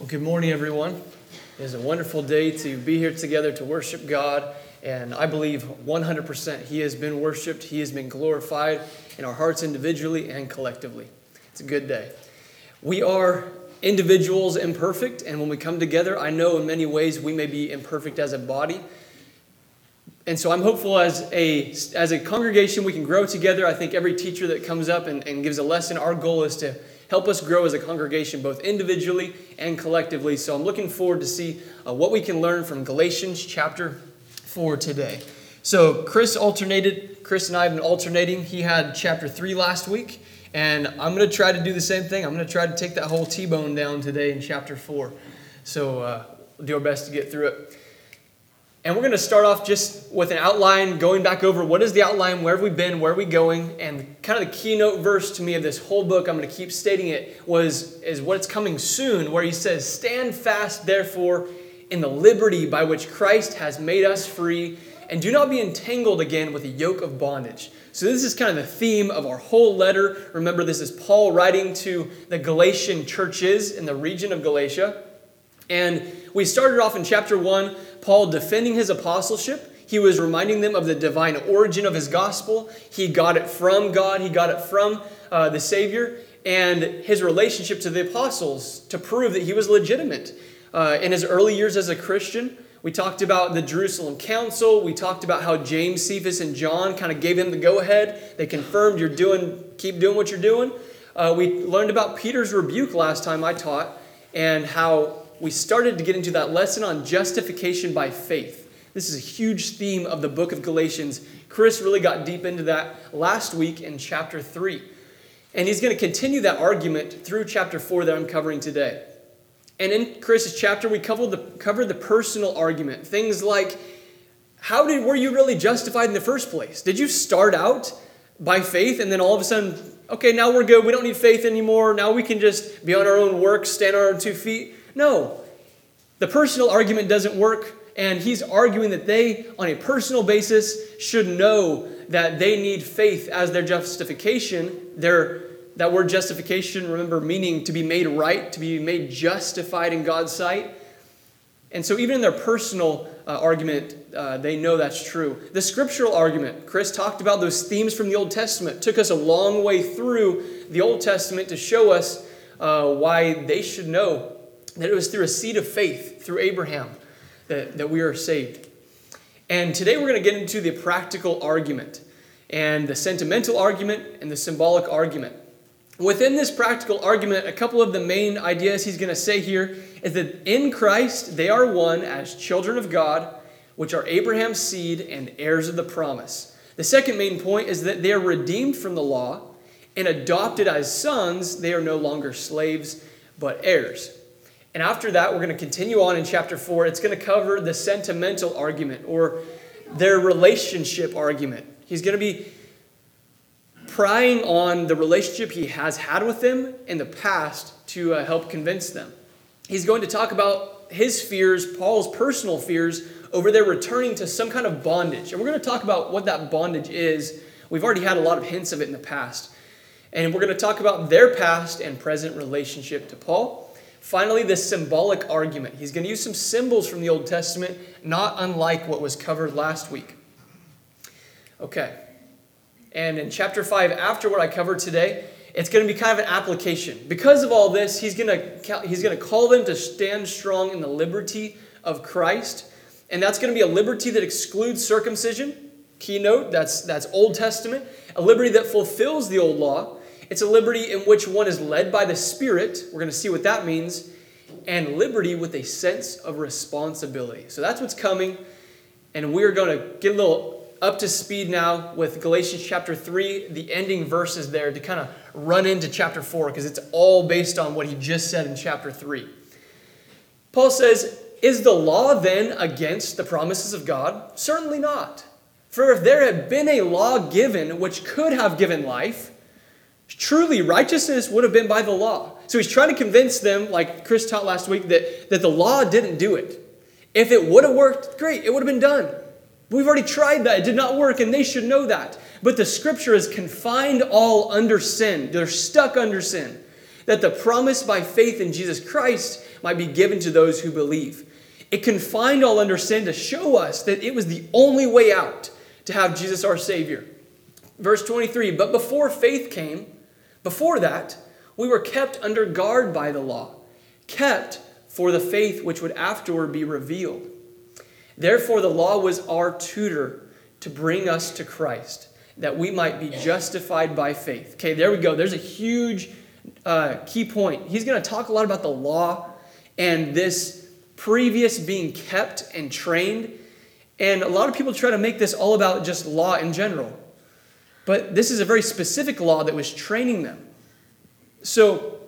Well, good morning, everyone. It is a wonderful day to be here together to worship God, and I believe 100% He has been worshiped, He has been glorified in our hearts individually and collectively. It's a good day. We are individuals imperfect, and when we come together, I know in many ways we may be imperfect as a body, and so I'm hopeful as a congregation we can grow together. I think every teacher that comes up and gives a lesson, our goal is to help us grow as a congregation, both individually and collectively. So I'm looking forward to see what we can learn from Galatians chapter 4 today. So Chris and I have been alternating. He had chapter 3 last week, and I'm going to try to do the same thing. I'm going to try to take that whole T-bone down today in chapter 4. So we'll do our best to get through it. And we're going to start off just with an outline, going back over what is the outline, where have we been, where are we going, and kind of the keynote verse to me of this whole book, I'm going to keep stating it, is what's coming soon, where he says, "Stand fast, therefore, in the liberty by which Christ has made us free, and do not be entangled again with the yoke of bondage." So this is kind of the theme of our whole letter. Remember, this is Paul writing to the Galatian churches in the region of Galatia. And we started off in chapter 1, Paul defending his apostleship. He was reminding them of the divine origin of his gospel. He got it from God. He got it from the Savior. And his relationship to the apostles to prove that he was legitimate. In his early years as a Christian, we talked about the Jerusalem Council. We talked about how James, Cephas, and John kind of gave him the go-ahead. They confirmed, keep doing what you're doing. We learned about Peter's rebuke last time I taught, and how we started to get into that lesson on justification by faith. This is a huge theme of the book of Galatians. Chris really got deep into that last week in chapter 3. And he's going to continue that argument through chapter 4 that I'm covering today. And in Chris's chapter, we covered the personal argument. Things like, were you really justified in the first place? Did you start out by faith and then all of a sudden, okay, now we're good. We don't need faith anymore. Now we can just be on our own works, stand on our own two feet. No, the personal argument doesn't work, and he's arguing that they, on a personal basis, should know that they need faith as their justification. That word justification, remember, meaning to be made right, to be made justified in God's sight. And so even in their personal argument, they know that's true. The scriptural argument, Chris talked about those themes from the Old Testament, took us a long way through the Old Testament to show us why they should know that it was through a seed of faith, through Abraham, that we are saved. And today we're going to get into the practical argument, and the sentimental argument, and the symbolic argument. Within this practical argument, a couple of the main ideas he's going to say here is that in Christ they are one as children of God, which are Abraham's seed and heirs of the promise. The second main point is that they are redeemed from the law, and adopted as sons, they are no longer slaves, but heirs. And after that, we're going to continue on in chapter 4. It's going to cover the sentimental argument, or their relationship argument. He's going to be prying on the relationship he has had with them in the past to help convince them. He's going to talk about his fears, Paul's personal fears, over their returning to some kind of bondage. And we're going to talk about what that bondage is. We've already had a lot of hints of it in the past. And we're going to talk about their past and present relationship to Paul. Finally, the symbolic argument. He's going to use some symbols from the Old Testament, not unlike what was covered last week. Okay. And in chapter 5, after what I covered today, it's going to be kind of an application. Because of all this, he's going to call them to stand strong in the liberty of Christ. And that's going to be a liberty that excludes circumcision. Keynote, that's Old Testament. A liberty that fulfills the old law. It's a liberty in which one is led by the Spirit. We're going to see what that means. And liberty with a sense of responsibility. So that's what's coming. And we're going to get a little up to speed now with Galatians chapter 3, the ending verses there to kind of run into chapter 4, because it's all based on what he just said in chapter 3. Paul says, "Is the law then against the promises of God? Certainly not. For if there had been a law given which could have given life, truly, righteousness would have been by the law." So he's trying to convince them, like Chris taught last week, that the law didn't do it. If it would have worked, great, it would have been done. We've already tried that. It did not work, and they should know that. But the scripture is confined all under sin. They're stuck under sin. that the promise by faith in Jesus Christ might be given to those who believe. It confined all under sin to show us that it was the only way out to have Jesus our Savior. Verse 23, but before faith came, before that, we were kept under guard by the law, kept for the faith which would afterward be revealed. Therefore, the law was our tutor to bring us to Christ, that we might be justified by faith. Okay, there we go. There's a huge key point. He's going to talk a lot about the law and this previous being kept and trained. And a lot of people try to make this all about just law in general. But this is a very specific law that was training them. So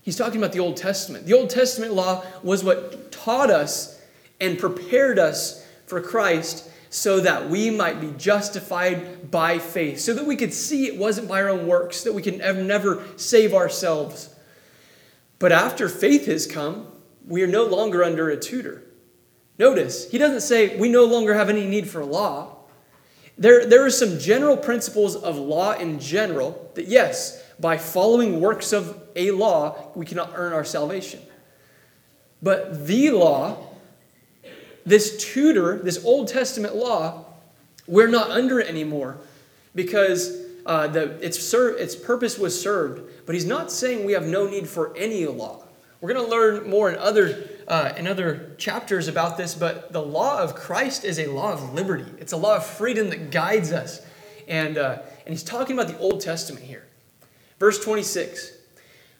he's talking about the Old Testament. The Old Testament law was what taught us and prepared us for Christ so that we might be justified by faith, so that we could see it wasn't by our own works, that we can never save ourselves. But after faith has come, we are no longer under a tutor. Notice, he doesn't say we no longer have any need for law. There are some general principles of law in general that, yes, by following works of a law, we cannot earn our salvation. But the law, this tutor, this Old Testament law, we're not under it anymore because its purpose was served. But he's not saying we have no need for any law. We're going to learn more in other chapters about this, but the law of Christ is a law of liberty. It's a law of freedom that guides us. And he's talking about the Old Testament here. Verse 26,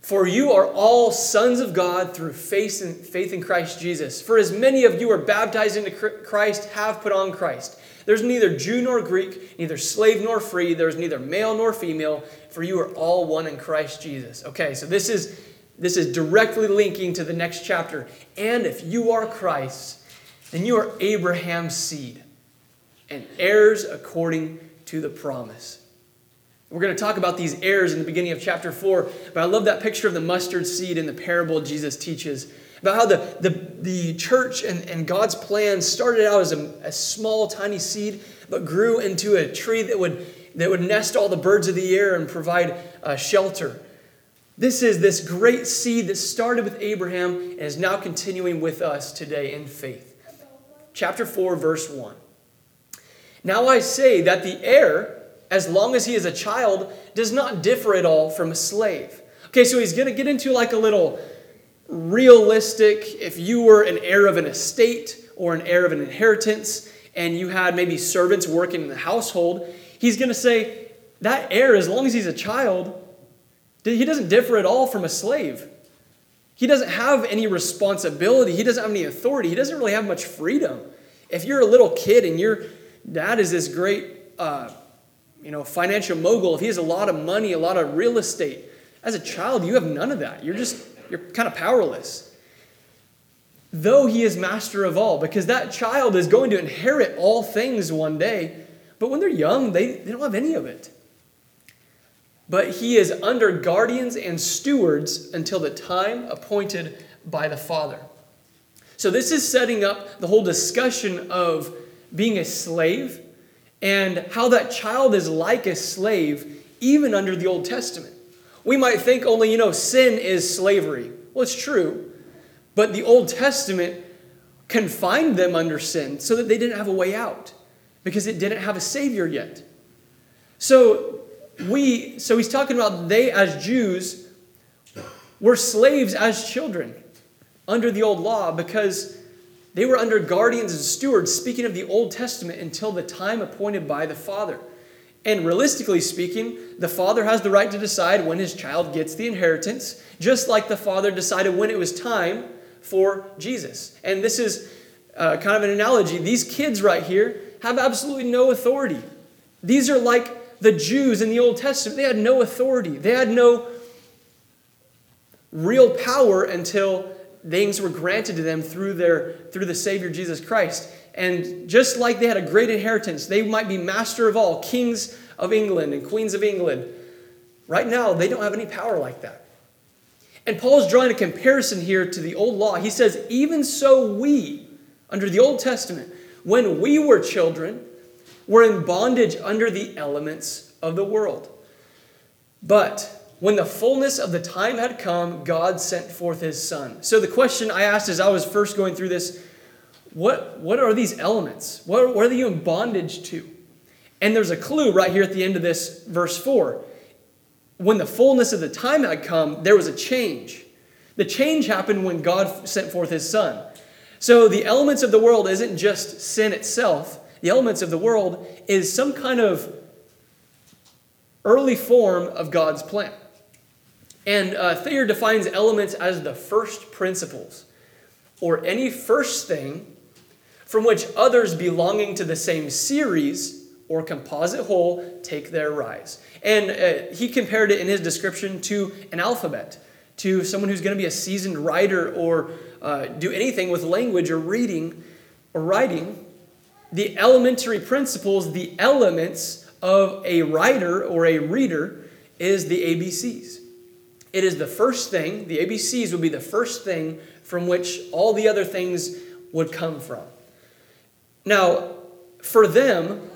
for you are all sons of God through faith in Christ Jesus. For as many of you are baptized into Christ, have put on Christ. There's neither Jew nor Greek, neither slave nor free. There's neither male nor female, for you are all one in Christ Jesus. Okay, so this is directly linking to the next chapter. And if you are Christ, then you are Abraham's seed and heirs according to the promise. We're going to talk about these heirs in the beginning of chapter 4, but I love that picture of the mustard seed in the parable Jesus teaches about how the church and God's plan started out as a small, tiny seed, but grew into a tree that would nest all the birds of the air and provide shelter. This is this great seed that started with Abraham and is now continuing with us today in faith. Chapter 4, verse 1. Now I say that the heir, as long as he is a child, does not differ at all from a slave. Okay, so he's going to get into like a little realistic, if you were an heir of an estate or an heir of an inheritance, and you had maybe servants working in the household, he's going to say that heir, as long as he's a child, he doesn't differ at all from a slave. He doesn't have any responsibility. He doesn't have any authority. He doesn't really have much freedom. If you're a little kid and your dad is this great financial mogul, if he has a lot of money, a lot of real estate, as a child, you have none of that. You're kind of powerless. Though he is master of all, because that child is going to inherit all things one day, but when they're young, they don't have any of it. But he is under guardians and stewards until the time appointed by the Father. So this is setting up the whole discussion of being a slave and how that child is like a slave, even under the Old Testament. We might think only, sin is slavery. Well, it's true. But the Old Testament confined them under sin so that they didn't have a way out, because it didn't have a Savior yet. So he's talking about they as Jews were slaves as children under the old law, because they were under guardians and stewards, speaking of the Old Testament, until the time appointed by the Father. And realistically speaking, the Father has the right to decide when his child gets the inheritance, just like the Father decided when it was time for Jesus. And this is kind of an analogy. These kids right here have absolutely no authority. These are like the Jews in the Old Testament. They had no authority. They had no real power until things were granted to them through the Savior Jesus Christ. And just like they had a great inheritance, they might be master of all, kings of England and queens of England. Right now, they don't have any power like that. And Paul's drawing a comparison here to the old law. He says, even so we, under the Old Testament, when we were children, were in bondage under the elements of the world. But When the fullness of the time had come, God sent forth his son. So the question I asked as I was first going through this, what are these elements? What are you in bondage to? And there's a clue right here at the end of this, verse 4. When the fullness of the time had come, there was a change. The change happened when God sent forth his son. So the elements of the world isn't just sin itself. The elements of the world is some kind of early form of God's plan. And Thayer defines elements as the first principles, or any first thing from which others belonging to the same series or composite whole take their rise. And he compared it in his description to an alphabet, to someone who's going to be a seasoned writer or do anything with language or reading or writing. The elementary principles, the elements of a writer or a reader is the ABCs. It is the first thing, the ABCs would be the first thing from which all the other things would come from. Now, for them,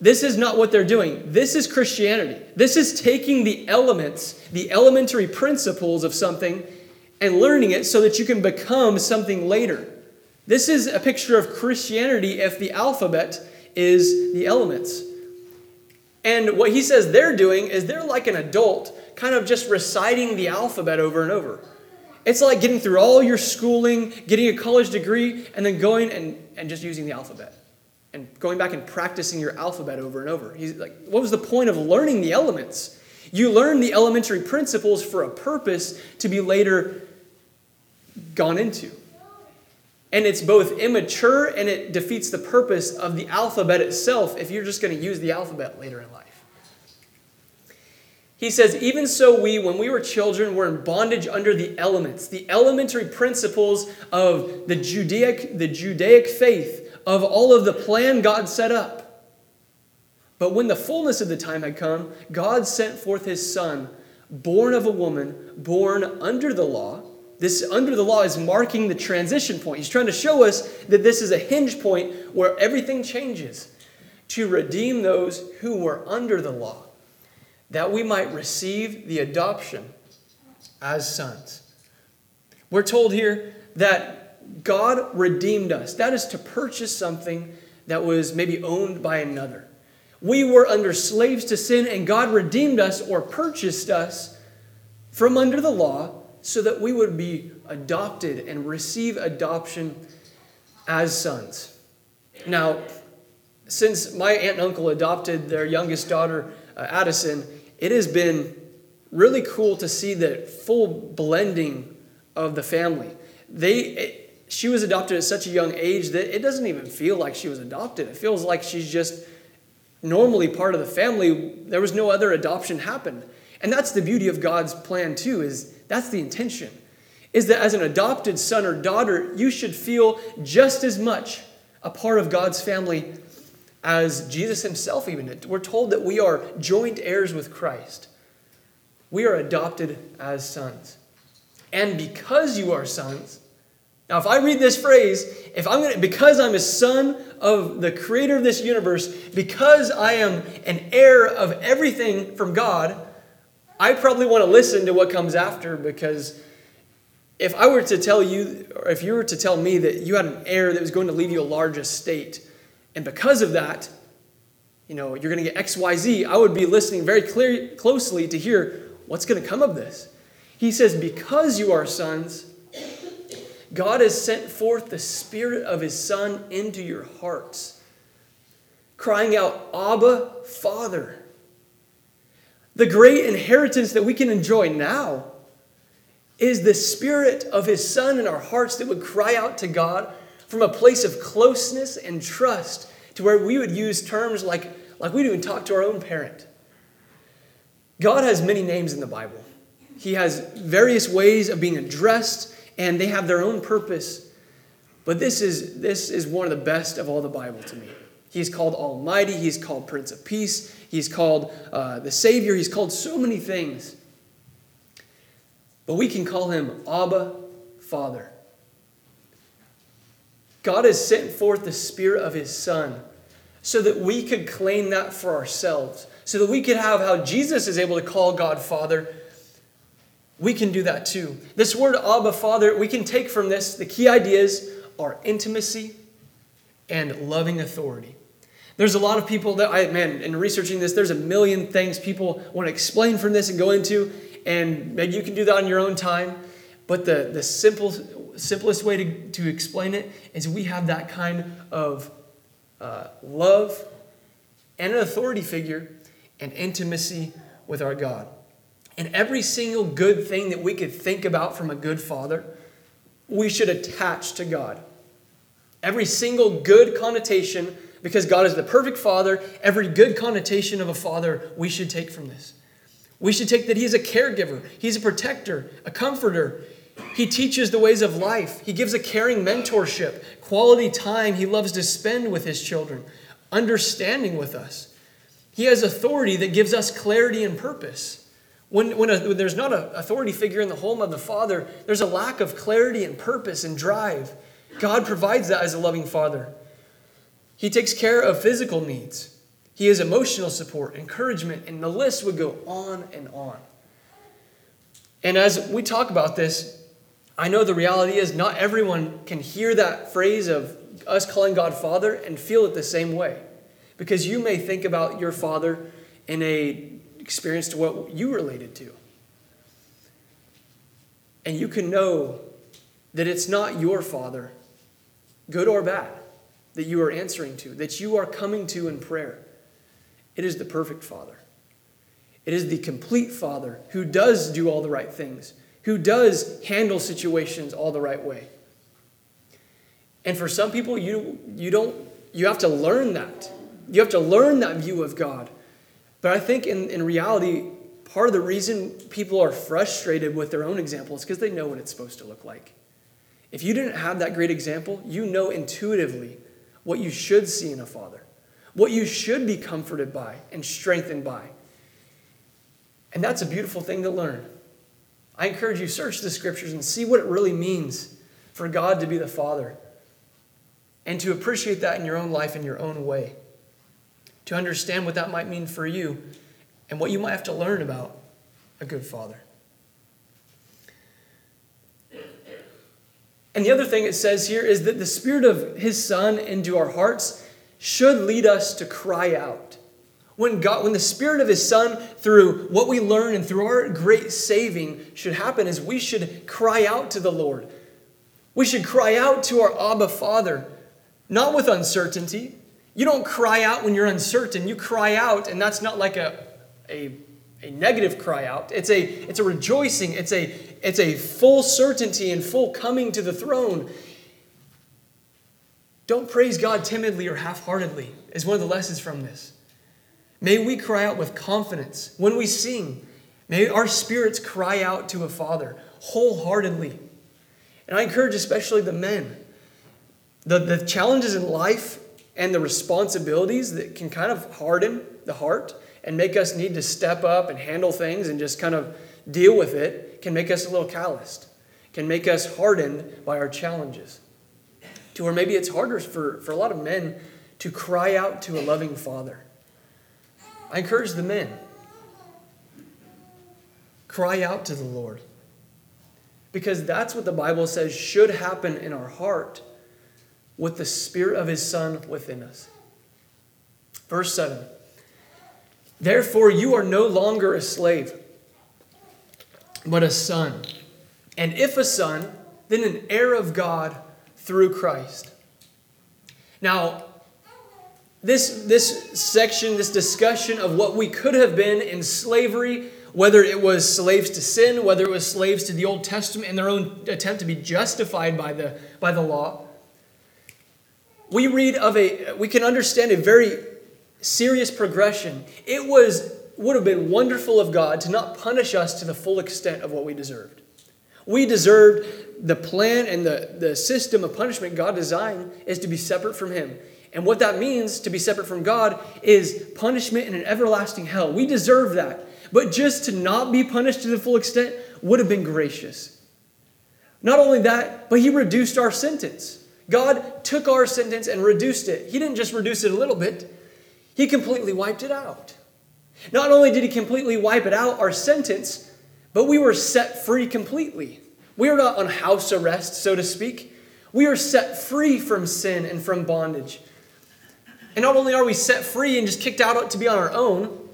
this is not what they're doing. This is Christianity. This is taking the elements, the elementary principles of something and learning it so that you can become something later. This is a picture of Christianity if the alphabet is the elements. And what he says they're doing is they're like an adult kind of just reciting the alphabet over and over. It's like getting through all your schooling, getting a college degree, and then going and just using the alphabet. And going back and practicing your alphabet over and over. He's like, what was the point of learning the elements? You learn the elementary principles for a purpose to be later gone into. And it's both immature and it defeats the purpose of the alphabet itself if you're just going to use the alphabet later in life. He says, even so we, when we were children, were in bondage under the elements, the elementary principles of the Judaic faith, of all of the plan God set up. But when the fullness of the time had come, God sent forth his son, born of a woman, born under the law. This under the law is marking the transition point. He's trying to show us that this is a hinge point where everything changes to redeem those who were under the law, that we might receive the adoption as sons. We're told here that God redeemed us. That is to purchase something that was maybe owned by another. We were under slaves to sin, and God redeemed us or purchased us from under the law so that we would be adopted and receive adoption as sons. Now, since my aunt and uncle adopted their youngest daughter, Addison, it has been really cool to see the full blending of the family. She was adopted at such a young age that it doesn't even feel like she was adopted. It feels like she's just normally part of the family. There was no other adoption happened. And that's the beauty of God's plan too, is that's the intention, is that as an adopted son or daughter, you should feel just as much a part of God's family as Jesus himself even did. We're told that we are joint heirs with Christ. We are adopted as sons. And because you are sons, now if I read this phrase, because I'm a son of the creator of this universe, because I am an heir of everything from God, I probably want to listen to what comes after, because if I were to tell you, or if you were to tell me that you had an heir that was going to leave you a large estate, and because of that, you're going to get X, Y, Z, I would be listening very closely to hear what's going to come of this. He says, because you are sons, God has sent forth the Spirit of his Son into your hearts, crying out, Abba, Father. The great inheritance that we can enjoy now is the Spirit of his Son in our hearts that would cry out to God, from a place of closeness and trust to where we would use terms like we'd even talk to our own parent. God has many names in the Bible. He has various ways of being addressed, and they have their own purpose. But this is one of the best of all the Bible to me. He's called Almighty. He's called Prince of Peace. He's called the Savior. He's called so many things. But we can call him Abba, Father. God has sent forth the Spirit of his Son so that we could claim that for ourselves, so that we could have how Jesus is able to call God Father. We can do that too. This word Abba, Father, we can take from this, the key ideas are intimacy and loving authority. There's a lot of people that, in researching this, there's a million things people want to explain from this and go into, and maybe you can do that on your own time. But the simplest way to explain it is we have that kind of love and an authority figure and intimacy with our God. And every single good thing that we could think about from a good father, we should attach to God. Every single good connotation, because God is the perfect father, every good connotation of a father we should take from this. We should take that he's a caregiver, he's a protector, a comforter. He teaches the ways of life. He gives a caring mentorship, quality time he loves to spend with his children, understanding with us. He has authority that gives us clarity and purpose. When there's not an authority figure in the home of the father, there's a lack of clarity and purpose and drive. God provides that as a loving father. He takes care of physical needs. He has emotional support, encouragement, and the list would go on and on. And as we talk about this, I know the reality is not everyone can hear that phrase of us calling God Father and feel it the same way. Because you may think about your father in a experience to what you related to. And you can know that it's not your father, good or bad, that you are answering to, that you are coming to in prayer. It is the perfect father. It is the complete father who does do all the right things, who does handle situations all the right way. And for some people, you have to learn that. You have to learn that view of God. But I think in reality, part of the reason people are frustrated with their own example is because they know what it's supposed to look like. If you didn't have that great example, you know intuitively what you should see in a father, what you should be comforted by and strengthened by. And that's a beautiful thing to learn. I encourage you, search the scriptures and see what it really means for God to be the father and to appreciate that in your own life in your own way. To understand what that might mean for you and what you might have to learn about a good father. And the other thing it says here is that the Spirit of His Son into our hearts should lead us to cry out. When the Spirit of His Son, through what we learn and through our great saving, should happen is we should cry out to the Lord. We should cry out to our Abba Father, not with uncertainty. You don't cry out when you're uncertain. You cry out, and that's not like a negative cry out. It's a rejoicing. It's a full certainty and full coming to the throne. Don't praise God timidly or half-heartedly is one of the lessons from this. May we cry out with confidence when we sing. May our spirits cry out to a father wholeheartedly. And I encourage especially the men. The challenges in life and the responsibilities that can kind of harden the heart and make us need to step up and handle things and just kind of deal with it can make us a little calloused, can make us hardened by our challenges. To where maybe it's harder for a lot of men to cry out to a loving father. I encourage the men, cry out to the Lord. Because that's what the Bible says should happen in our heart with the Spirit of His Son within us. Verse 7. Therefore you are no longer a slave, but a son. And if a son, then an heir of God through Christ. Now, this section, this discussion of what we could have been in slavery, whether it was slaves to sin, whether it was slaves to the Old Testament in their own attempt to be justified by the law, we read of we can understand a very serious progression. It would have been wonderful of God to not punish us to the full extent of what we deserved. We deserved the plan and the system of punishment God designed is to be separate from Him. And what that means to be separate from God is punishment in an everlasting hell. We deserve that. But just to not be punished to the full extent would have been gracious. Not only that, but He reduced our sentence. God took our sentence and reduced it. He didn't just reduce it a little bit. He completely wiped it out. Not only did he completely wipe it out, our sentence, but we were set free completely. We are not on house arrest, so to speak. We are set free from sin and from bondage. And not only are we set free and just kicked out to be on our own,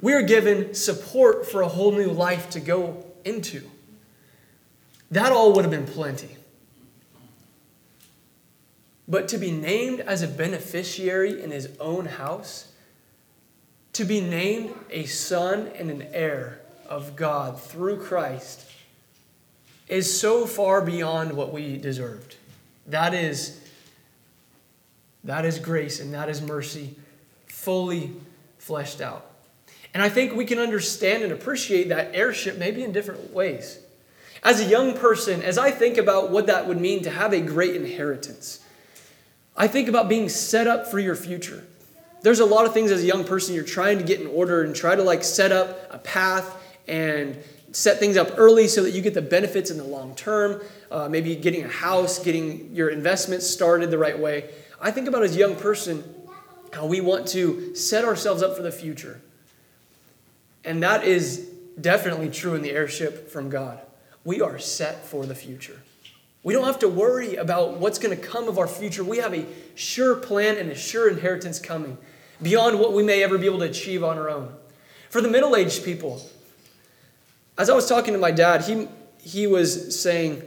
we are given support for a whole new life to go into. That all would have been plenty. But to be named as a beneficiary in his own house, to be named a son and an heir of God through Christ, is so far beyond what we deserved. That is grace and that is mercy fully fleshed out. And I think we can understand and appreciate that heirship maybe in different ways. As a young person, as I think about what that would mean to have a great inheritance, I think about being set up for your future. There's a lot of things as a young person you're trying to get in order and try to set up a path and set things up early so that you get the benefits in the long term. Maybe getting a house, getting your investments started the right way. I think about as a young person how we want to set ourselves up for the future. And that is definitely true in the heirship from God. We are set for the future. We don't have to worry about what's going to come of our future. We have a sure plan and a sure inheritance coming beyond what we may ever be able to achieve on our own. For the middle-aged people, as I was talking to my dad, he was saying,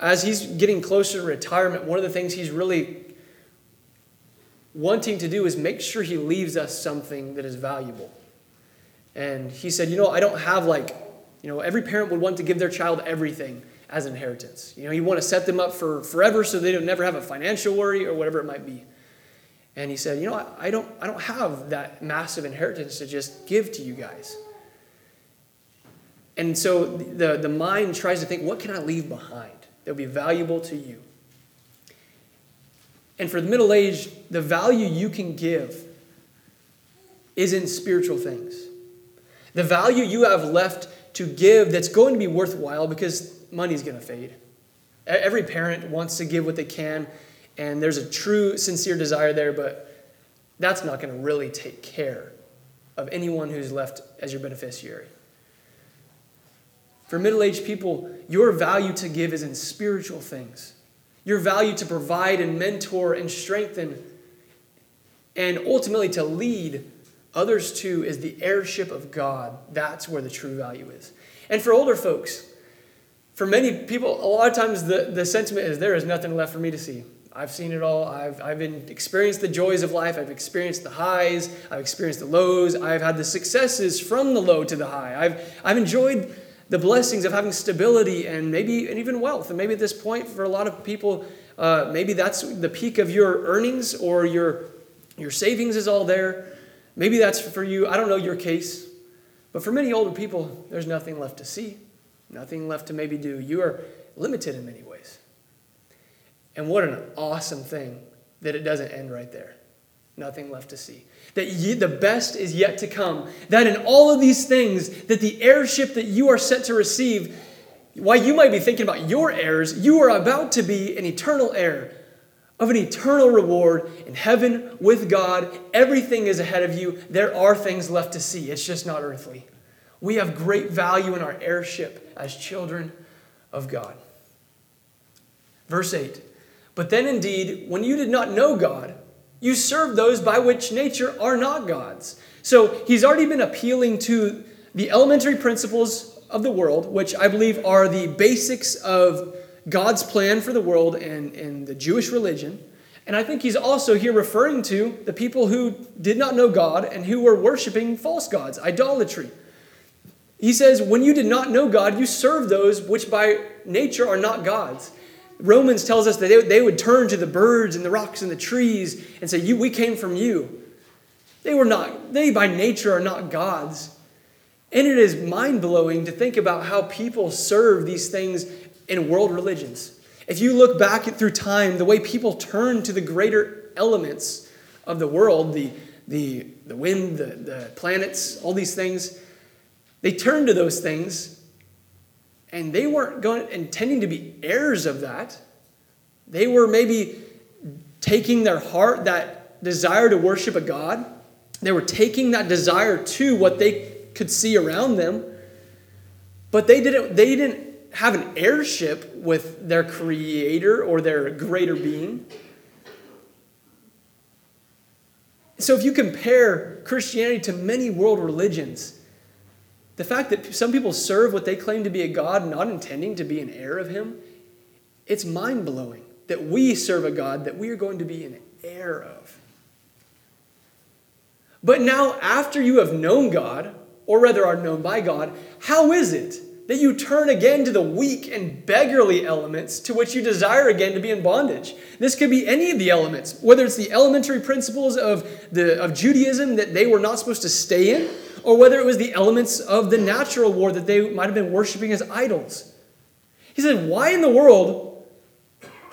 as he's getting closer to retirement, one of the things he's really wanting to do is make sure he leaves us something that is valuable. And he said, I don't have every parent would want to give their child everything as inheritance. You want to set them up for forever so they don't never have a financial worry or whatever it might be. And he said, I don't have that massive inheritance to just give to you guys. And so the mind tries to think, what can I leave behind that will be valuable to you? And for the middle age, the value you can give is in spiritual things. The value you have left to give that's going to be worthwhile because money's going to fade. Every parent wants to give what they can, and there's a true, sincere desire there, but that's not going to really take care of anyone who's left as your beneficiary. For middle-aged people, your value to give is in spiritual things. Your value to provide and mentor and strengthen and ultimately to lead others to is the heirship of God. That's where the true value is. And for older folks, for many people, a lot of times the sentiment is, there is nothing left for me to see. I've seen it all. I've experienced the joys of life. I've experienced the highs. I've experienced the lows. I've had the successes from the low to the high. I've enjoyed the blessings of having stability and even wealth. And maybe at this point, for a lot of people, maybe that's the peak of your earnings or your savings is all there. Maybe that's for you. I don't know your case. But for many older people, there's nothing left to see. Nothing left to maybe do. You are limited in many ways. And what an awesome thing that it doesn't end right there. Nothing left to see. That the best is yet to come. That in all of these things, that the heirship that you are set to receive, while you might be thinking about your heirs, you are about to be an eternal heir of an eternal reward in heaven with God. Everything is ahead of you. There are things left to see. It's just not earthly. We have great value in our heirship as children of God. Verse 8, but then indeed, when you did not know God, you served those by which nature are not God's. So he's already been appealing to the elementary principles of the world, which I believe are the basics of God's plan for the world and the Jewish religion. And I think he's also here referring to the people who did not know God and who were worshiping false gods, idolatry. He says, when you did not know God, you served those which by nature are not God's. Romans tells us that they would turn to the birds and the rocks and the trees and say, we came from you. They by nature are not God's. And it is mind-blowing to think about how people serve these things in world religions. If you look back through time, the way people turn to the greater elements of the world, the wind, the planets, all these things, they turned to those things, and they weren't intending to be heirs of that. They were maybe taking their heart, that desire to worship a god, They were taking that desire to what they could see around them, but they didn't have an heirship with their creator or their greater being. So if you compare Christianity to many world religions, the fact that some people serve what they claim to be a God, not intending to be an heir of him, it's mind-blowing that we serve a God that we are going to be an heir of. But now, after you have known God, or rather are known by God, how is it that you turn again to the weak and beggarly elements to which you desire again to be in bondage? This could be any of the elements, whether it's the elementary principles of Judaism that they were not supposed to stay in, or whether it was the elements of the natural war that they might have been worshiping as idols. He said, why in the world,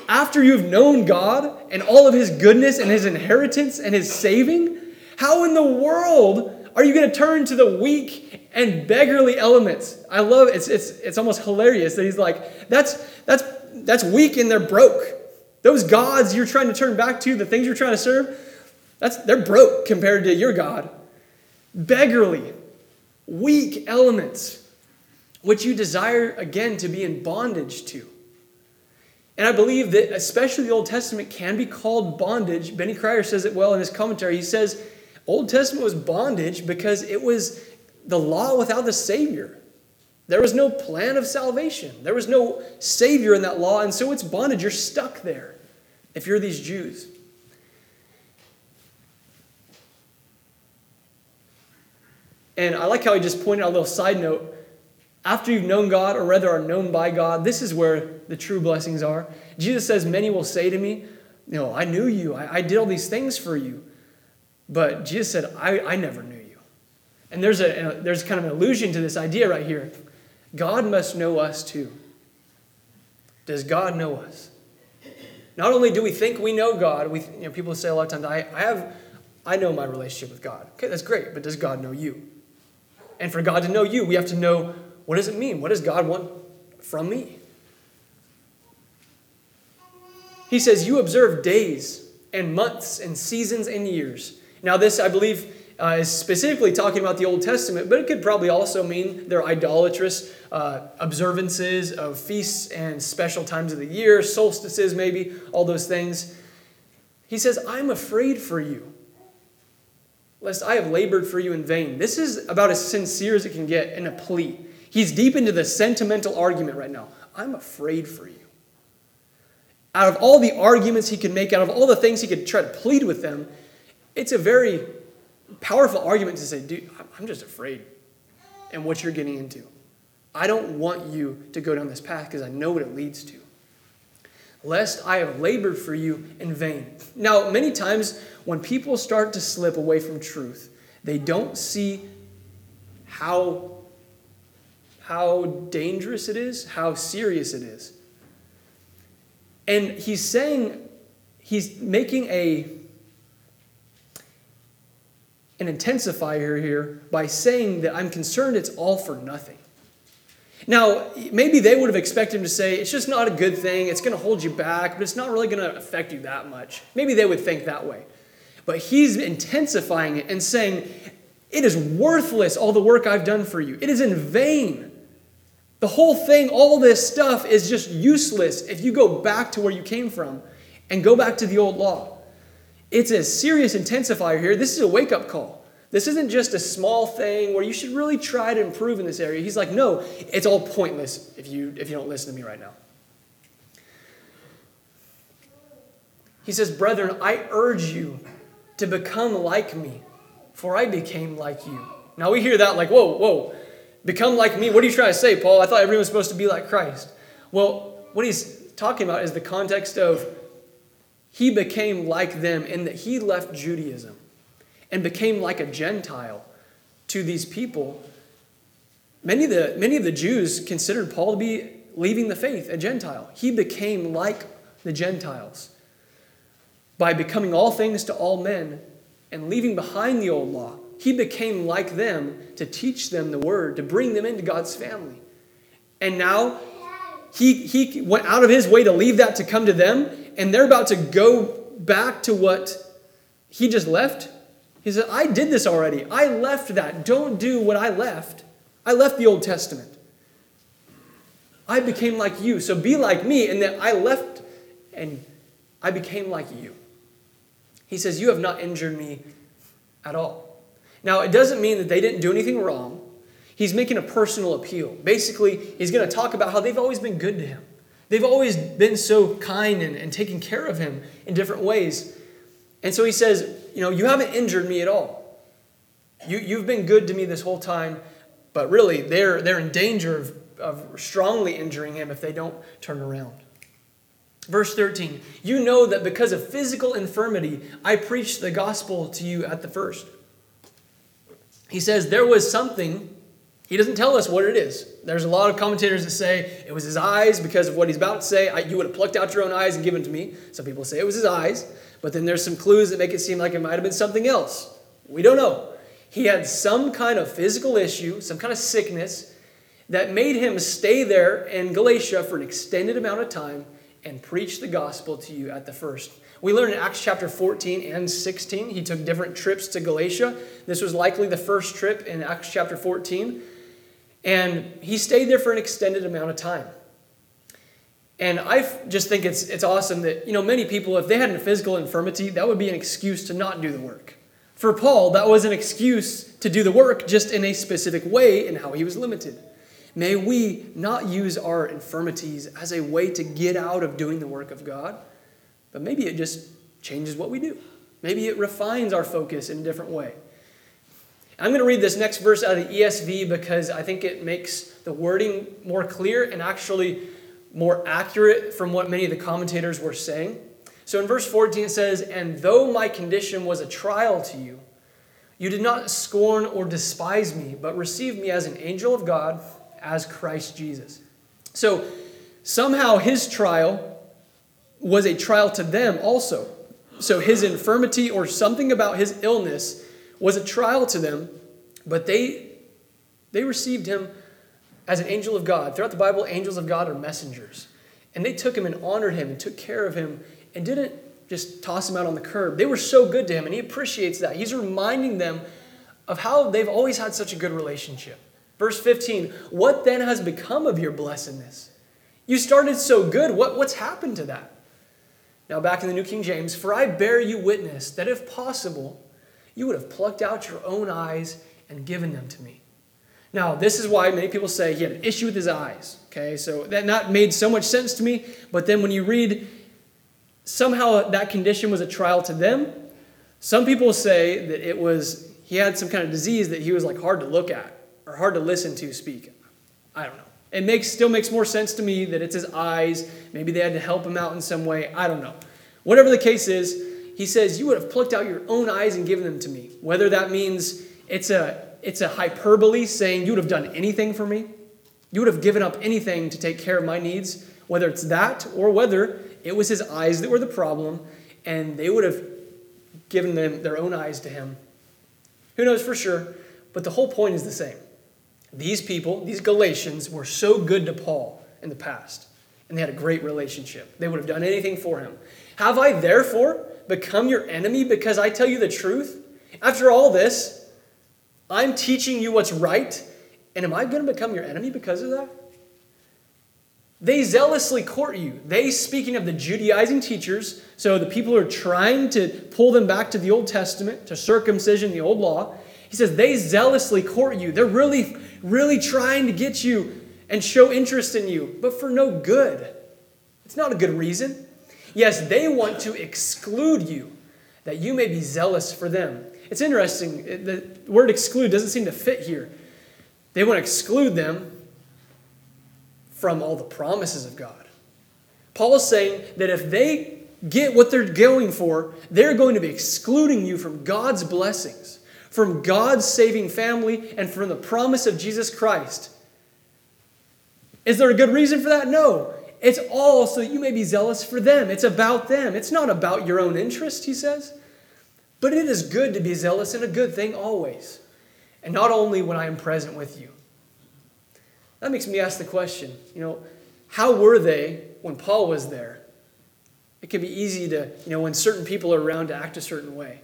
after you've known God and all of his goodness and his inheritance and his saving, how in the world are you going to turn to the weak and beggarly elements? I love it. It's almost hilarious that he's like, that's weak and they're broke. Those gods you're trying to turn back to, the things you're trying to serve, they're broke compared to your God. Beggarly, weak elements, which you desire again to be in bondage to. And I believe that especially the Old Testament can be called bondage. Benny Cryer says it well in his commentary. He says, Old Testament was bondage because it was the law without the Savior. There was no plan of salvation. There was no Savior in that law, and so it's bondage. You're stuck there if you're these Jews. And I like how he just pointed out a little side note. After you've known God, or rather are known by God, this is where the true blessings are. Jesus says, many will say to me, I knew you. I did all these things for you. But Jesus said, I never knew you. And there's kind of an allusion to this idea right here. God must know us too. Does God know us? Not only do we think we know God, people say a lot of times, I know my relationship with God. Okay, that's great, but does God know you? And for God to know you, we have to know, what does it mean? What does God want from me? He says, you observe days and months and seasons and years. Now this, I believe, is specifically talking about the Old Testament, but it could probably also mean their idolatrous observances of feasts and special times of the year, solstices maybe, all those things. He says, I'm afraid for you, lest I have labored for you in vain. This is about as sincere as it can get in a plea. He's deep into the sentimental argument right now. I'm afraid for you. Out of all the arguments he could make, out of all the things he could try to plead with them, it's a very powerful argument to say, dude, I'm just afraid and what you're getting into. I don't want you to go down this path because I know what it leads to. Lest I have labored for you in vain. Now, many times when people start to slip away from truth, they don't see how dangerous it is, how serious it is. And he's saying, he's making an intensifier here by saying that I'm concerned it's all for nothing. Now, maybe they would have expected him to say, it's just not a good thing, it's going to hold you back, but it's not really going to affect you that much. Maybe they would think that way. But he's intensifying it and saying, it is worthless, all the work I've done for you. It is in vain. The whole thing, all this stuff is just useless if you go back to where you came from and go back to the old law. It's a serious intensifier here. This is a wake-up call. This isn't just a small thing where you should really try to improve in this area. He's like, no, it's all pointless if you don't listen to me right now. He says, brethren, I urge you to become like me, for I became like you. Now we hear that like, whoa. Become like me. What are you trying to say, Paul? I thought everyone was supposed to be like Christ. Well, what he's talking about is the context of he became like them in that he left Judaism and became like a Gentile to these people. Many of the Jews considered Paul to be leaving the faith, a Gentile. He became like the Gentiles by becoming all things to all men and leaving behind the old law. He became like them to teach them the word, to bring them into God's family. And now he went out of his way to leave that to come to them, and they're about to go back to what he just left. He said, I did this already. I left that. Don't do what I left. I left the Old Testament. I became like you, so be like me. And then I left and I became like you. He says, you have not injured me at all. Now, it doesn't mean that they didn't do anything wrong. He's making a personal appeal. Basically, he's going to talk about how they've always been good to him. They've always been so kind and taken care of him in different ways. And so he says, you know, you haven't injured me at all. You've been good to me this whole time, but really they're in danger of strongly injuring him if they don't turn around. Verse 13, you know that because of physical infirmity, I preached the gospel to you at the first. He says there was something. He doesn't tell us what it is. There's a lot of commentators that say it was his eyes because of what he's about to say. You would have plucked out your own eyes and given it to me. Some people say it was his eyes. But then there's some clues that make it seem like it might have been something else. We don't know. He had some kind of physical issue, some kind of sickness that made him stay there in Galatia for an extended amount of time and preach the gospel to you at the first. We learn in Acts chapter 14 and 16, he took different trips to Galatia. This was likely the first trip in Acts chapter 14. And he stayed there for an extended amount of time. And I just think it's awesome that, you know, many people, if they had a physical infirmity, that would be an excuse to not do the work. For Paul, that was an excuse to do the work just in a specific way in how he was limited. May we not use our infirmities as a way to get out of doing the work of God, but maybe it just changes what we do. Maybe it refines our focus in a different way. I'm going to read this next verse out of the ESV because I think it makes the wording more clear and actually more accurate from what many of the commentators were saying. So in verse 14 it says, and though my condition was a trial to you, you did not scorn or despise me, but received me as an angel of God, as Christ Jesus. So somehow his trial was a trial to them also. So his infirmity or something about his illness was a trial to them, but they received him as an angel of God. Throughout the Bible, angels of God are messengers. And they took him and honored him and took care of him and didn't just toss him out on the curb. They were so good to him, and he appreciates that. He's reminding them of how they've always had such a good relationship. Verse 15, what then has become of your blessedness? You started so good. What's happened to that? Now back in the New King James, for I bear you witness that if possible, you would have plucked out your own eyes and given them to me. Now, this is why many people say he had an issue with his eyes. Okay, so that not made so much sense to me. But then when you read, somehow that condition was a trial to them. Some people say that it was, he had some kind of disease that he was like hard to look at. Or hard to listen to speak. I don't know. It still makes more sense to me that it's his eyes. Maybe they had to help him out in some way. I don't know. Whatever the case is, he says, you would have plucked out your own eyes and given them to me. Whether that means it's a hyperbole saying you would have done anything for me. You would have given up anything to take care of my needs. Whether it's that or whether it was his eyes that were the problem. And they would have given them their own eyes to him. Who knows for sure. But the whole point is the same. These people, these Galatians, were so good to Paul in the past. And they had a great relationship. They would have done anything for him. Have I therefore become your enemy because I tell you the truth? After all this, I'm teaching you what's right. And am I going to become your enemy because of that? They zealously court you. They, speaking of the Judaizing teachers, so the people who are trying to pull them back to the Old Testament, to circumcision, the old law. He says, they zealously court you. They're really, really trying to get you and show interest in you, but for no good. It's not a good reason. Yes, they want to exclude you, that you may be zealous for them. It's interesting. The word exclude doesn't seem to fit here. They want to exclude them from all the promises of God. Paul is saying that if they get what they're going for, they're going to be excluding you from God's blessings, from God's saving family, and from the promise of Jesus Christ. Is there a good reason for that? No. It's all so that you may be zealous for them. It's about them. It's not about your own interest, he says. But it is good to be zealous and a good thing always. And not only when I am present with you. That makes me ask the question, you know, how were they when Paul was there? It can be easy to, you know, when certain people are around to act a certain way.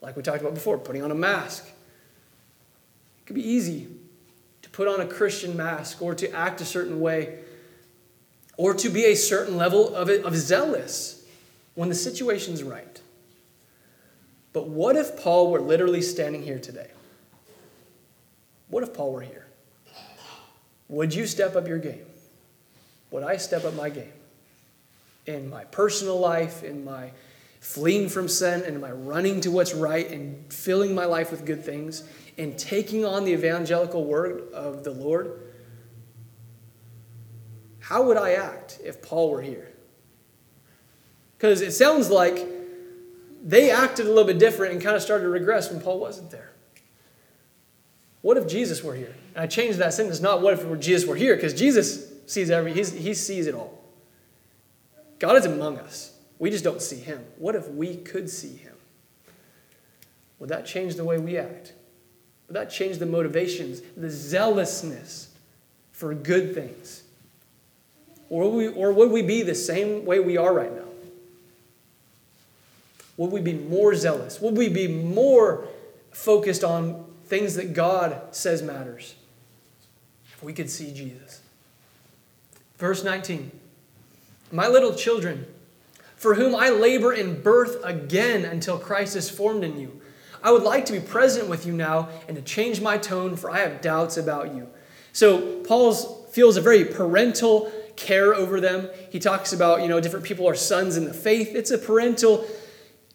Like we talked about before, putting on a mask. It could be easy to put on a Christian mask or to act a certain way or to be a certain level of zealous when the situation's right. But what if Paul were literally standing here today? What if Paul were here? Would you step up your game? Would I step up my game? In my personal life, in my fleeing from sin, and in my running to what's right, and filling my life with good things, and taking on the evangelical word of the Lord? How would I act if Paul were here? Because it sounds like they acted a little bit different and kind of started to regress when Paul wasn't there. What if Jesus were here? And I changed that sentence, not what if Jesus were here, because Jesus sees he sees it all. God is among us. We just don't see him. What if we could see him? Would that change the way we act? Would that change the motivations, the zealousness for good things? Or would we be the same way we are right now? Would we be more zealous? Would we be more focused on things that God says matters? If we could see Jesus. Verse 19. My little children, for whom I labor in birth again until Christ is formed in you. I would like to be present with you now and to change my tone, for I have doubts about you. So Paul feels a very parental care over them. He talks about, different people are sons in the faith. It's a parental.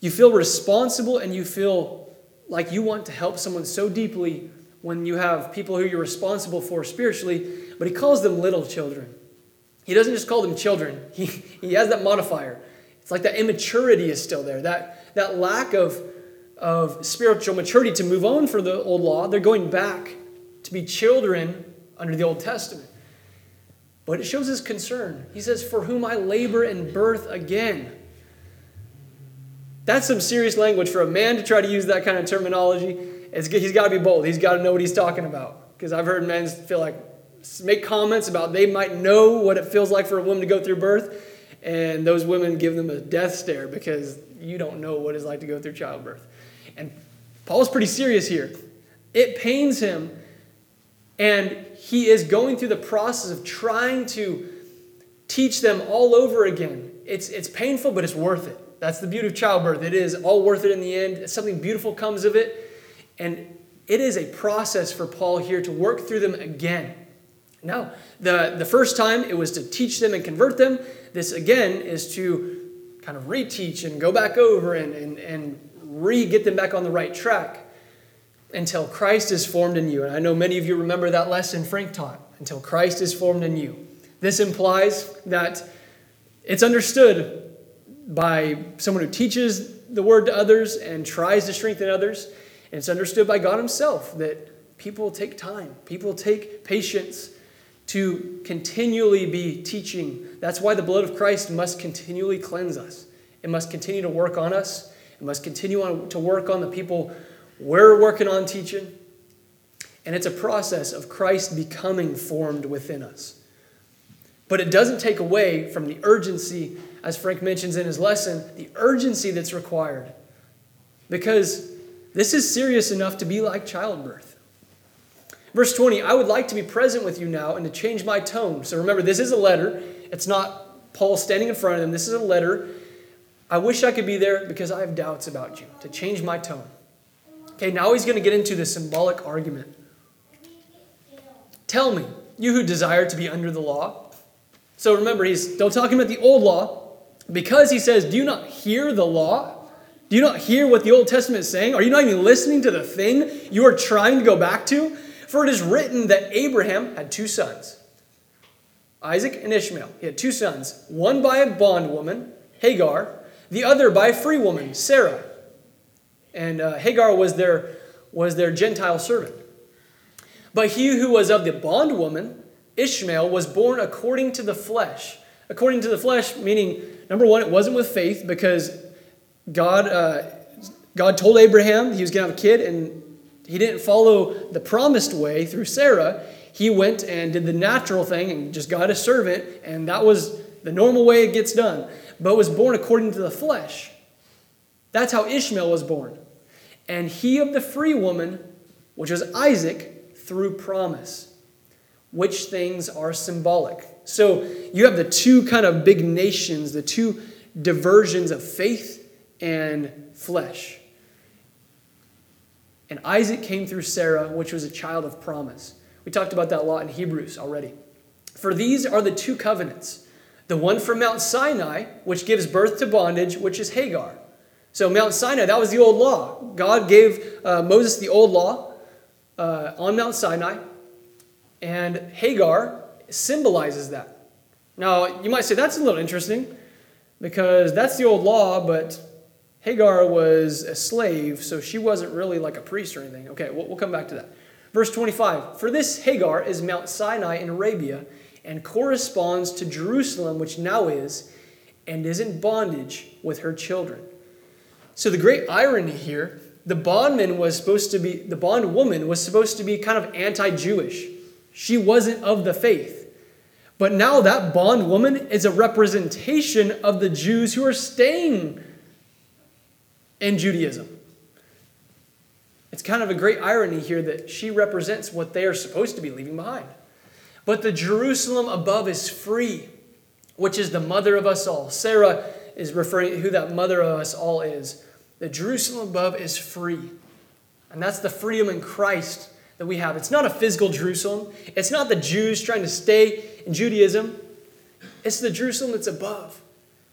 You feel responsible and you feel like you want to help someone so deeply when you have people who you're responsible for spiritually, but he calls them little children. He doesn't just call them children. He has that modifier. It's like that immaturity is still there, that lack of spiritual maturity to move on from the old law. They're going back to be children under the Old Testament. But it shows his concern. He says, for whom I labor in birth again. That's some serious language for a man to try to use that kind of terminology. He's got to be bold. He's got to know what he's talking about. Because I've heard men feel like, make comments about they might know what it feels like for a woman to go through birth. And those women give them a death stare because you don't know what it's like to go through childbirth. And Paul's pretty serious here. It pains him. And he is going through the process of trying to teach them all over again. It's painful, but it's worth it. That's the beauty of childbirth. It is all worth it in the end. Something beautiful comes of it. And it is a process for Paul here to work through them again. Now, the first time it was to teach them and convert them. This again is to kind of reteach and go back over and re-get them back on the right track until Christ is formed in you. And I know many of you remember that lesson Frank taught, until Christ is formed in you. This implies that it's understood by someone who teaches the word to others and tries to strengthen others. And it's understood by God himself that people take time, people take patience to continually be teaching. That's why the blood of Christ must continually cleanse us. It must continue to work on us. It must continue to work on the people we're working on teaching. And it's a process of Christ becoming formed within us. But it doesn't take away from the urgency, as Frank mentions in his lesson, the urgency that's required. Because this is serious enough to be like childbirth. Verse 20, I would like to be present with you now and to change my tone. So remember, this is a letter. It's not Paul standing in front of them. This is a letter. I wish I could be there because I have doubts about you. To change my tone. Okay, now he's going to get into the symbolic argument. Tell me, you who desire to be under the law. So remember, he's still talking about the old law. Because he says, do you not hear the law? Do you not hear what the Old Testament is saying? Are you not even listening to the thing you are trying to go back to? For it is written that Abraham had two sons, Isaac and Ishmael. He had two sons, one by a bondwoman, Hagar, the other by a free woman, Sarah. And Hagar was their Gentile servant. But he who was of the bondwoman, Ishmael, was born according to the flesh. According to the flesh, meaning, number one, it wasn't with faith, because God told Abraham he was going to have a kid, and he didn't follow the promised way through Sarah. He went and did the natural thing and just got a servant. And that was the normal way it gets done. But was born according to the flesh. That's how Ishmael was born. and he of the free woman, which was Isaac, through promise, which things are symbolic. So you have the two kind of big nations, the two diversions of faith and flesh. And Isaac came through Sarah, which was a child of promise. We talked about that a lot in Hebrews already. For these are the two covenants. The one from Mount Sinai, which gives birth to bondage, which is Hagar. So Mount Sinai, that was the old law. God gave Moses the old law on Mount Sinai. And Hagar symbolizes that. Now, you might say, that's a little interesting, because that's the old law, but Hagar was a slave, so she wasn't really like a priest or anything. Okay, we'll come back to that. Verse 25, for this Hagar is Mount Sinai in Arabia, and corresponds to Jerusalem, which now is, and is in bondage with her children. So the great irony here, the bondwoman was supposed to be kind of anti-Jewish. She wasn't of the faith. But now that bondwoman is a representation of the Jews who are staying in Judaism. It's kind of a great irony here that she represents what they are supposed to be leaving behind. But the Jerusalem above is free, which is the mother of us all. Sarah is referring to who that mother of us all is. The Jerusalem above is free. And that's the freedom in Christ that we have. It's not a physical Jerusalem. It's not the Jews trying to stay in Judaism. It's the Jerusalem that's above.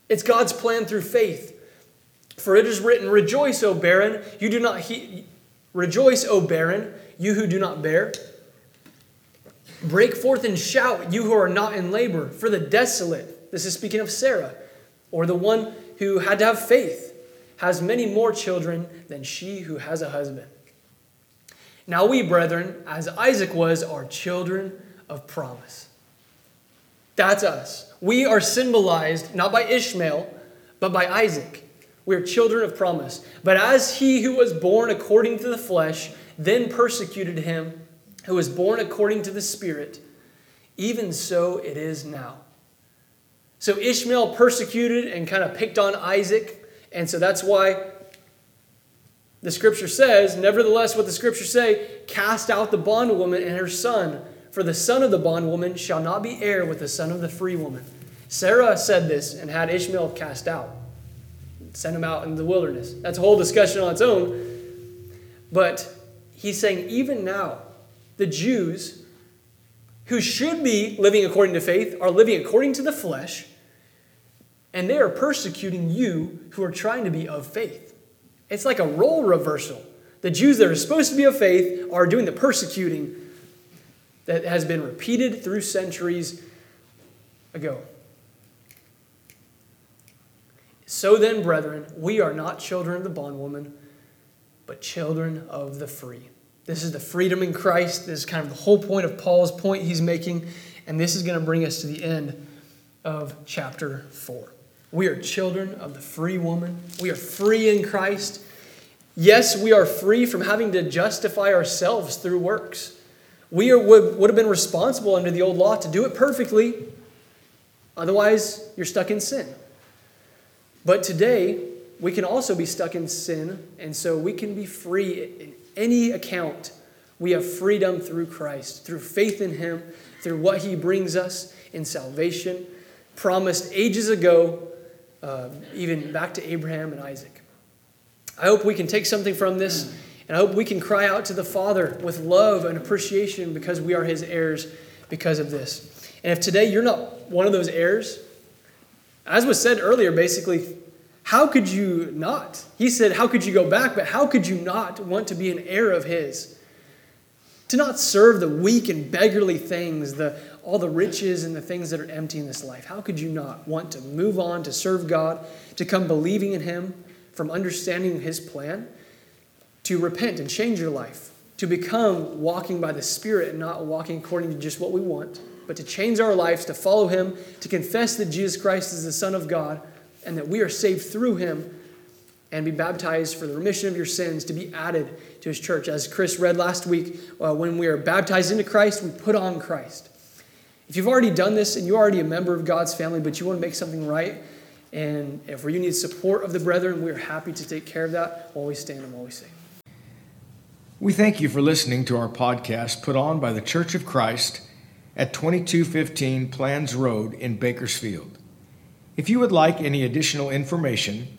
It's God's plan through faith. For it is written, "Rejoice, O barren, you do not rejoice, O barren, you who do not bear. Break forth and shout, you who are not in labor, for the desolate," this is speaking of Sarah, or the one who had to have faith, "has many more children than she who has a husband. Now we, brethren, as Isaac was, are children of promise." That's us. We are symbolized not by Ishmael, but by Isaac. We are children of promise. "But as he who was born according to the flesh then persecuted him who was born according to the Spirit, even so it is now." So Ishmael persecuted and kind of picked on Isaac. And so that's why the Scripture says, "Nevertheless, what the Scriptures say, cast out the bondwoman and her son, for the son of the bondwoman shall not be heir with the son of the free woman." Sarah said this and had Ishmael cast out. Sent him out in the wilderness. That's a whole discussion on its own. But he's saying, even now, the Jews, who should be living according to faith, are living according to the flesh, and they are persecuting you who are trying to be of faith. It's like a role reversal. The Jews that are supposed to be of faith are doing the persecuting that has been repeated through centuries ago. "So then, brethren, we are not children of the bondwoman, but children of the free." This is the freedom in Christ. This is kind of the whole point of Paul's point he's making. And this is going to bring us to the end of chapter 4. We are children of the free woman. We are free in Christ. Yes, we are free from having to justify ourselves through works. We would have been responsible under the old law to do it perfectly. Otherwise, you're stuck in sin. But today, we can also be stuck in sin. And so we can be free in any account. We have freedom through Christ, through faith in Him, through what He brings us in salvation, promised ages ago, even back to Abraham and Isaac. I hope we can take something from this, and I hope we can cry out to the Father with love and appreciation because we are His heirs because of this. And if today you're not one of those heirs, as was said earlier, basically, how could you not? He said, how could you go back? But how could you not want to be an heir of His? To not serve the weak and beggarly things, all the riches and the things that are empty in this life. How could you not want to move on, to serve God, to come believing in Him, from understanding His plan, to repent and change your life, to become walking by the Spirit and not walking according to just what we want, but to change our lives, to follow Him, to confess that Jesus Christ is the Son of God, and that we are saved through Him, and be baptized for the remission of your sins, to be added to His church. As Chris read last week, when we are baptized into Christ, we put on Christ. If you've already done this and you're already a member of God's family, but you want to make something right, and if you need support of the brethren, we're happy to take care of that while we stand and while we sing. We thank you for listening to our podcast put on by the Church of Christ at 2215 Planz Road in Bakersfield. If you would like any additional information,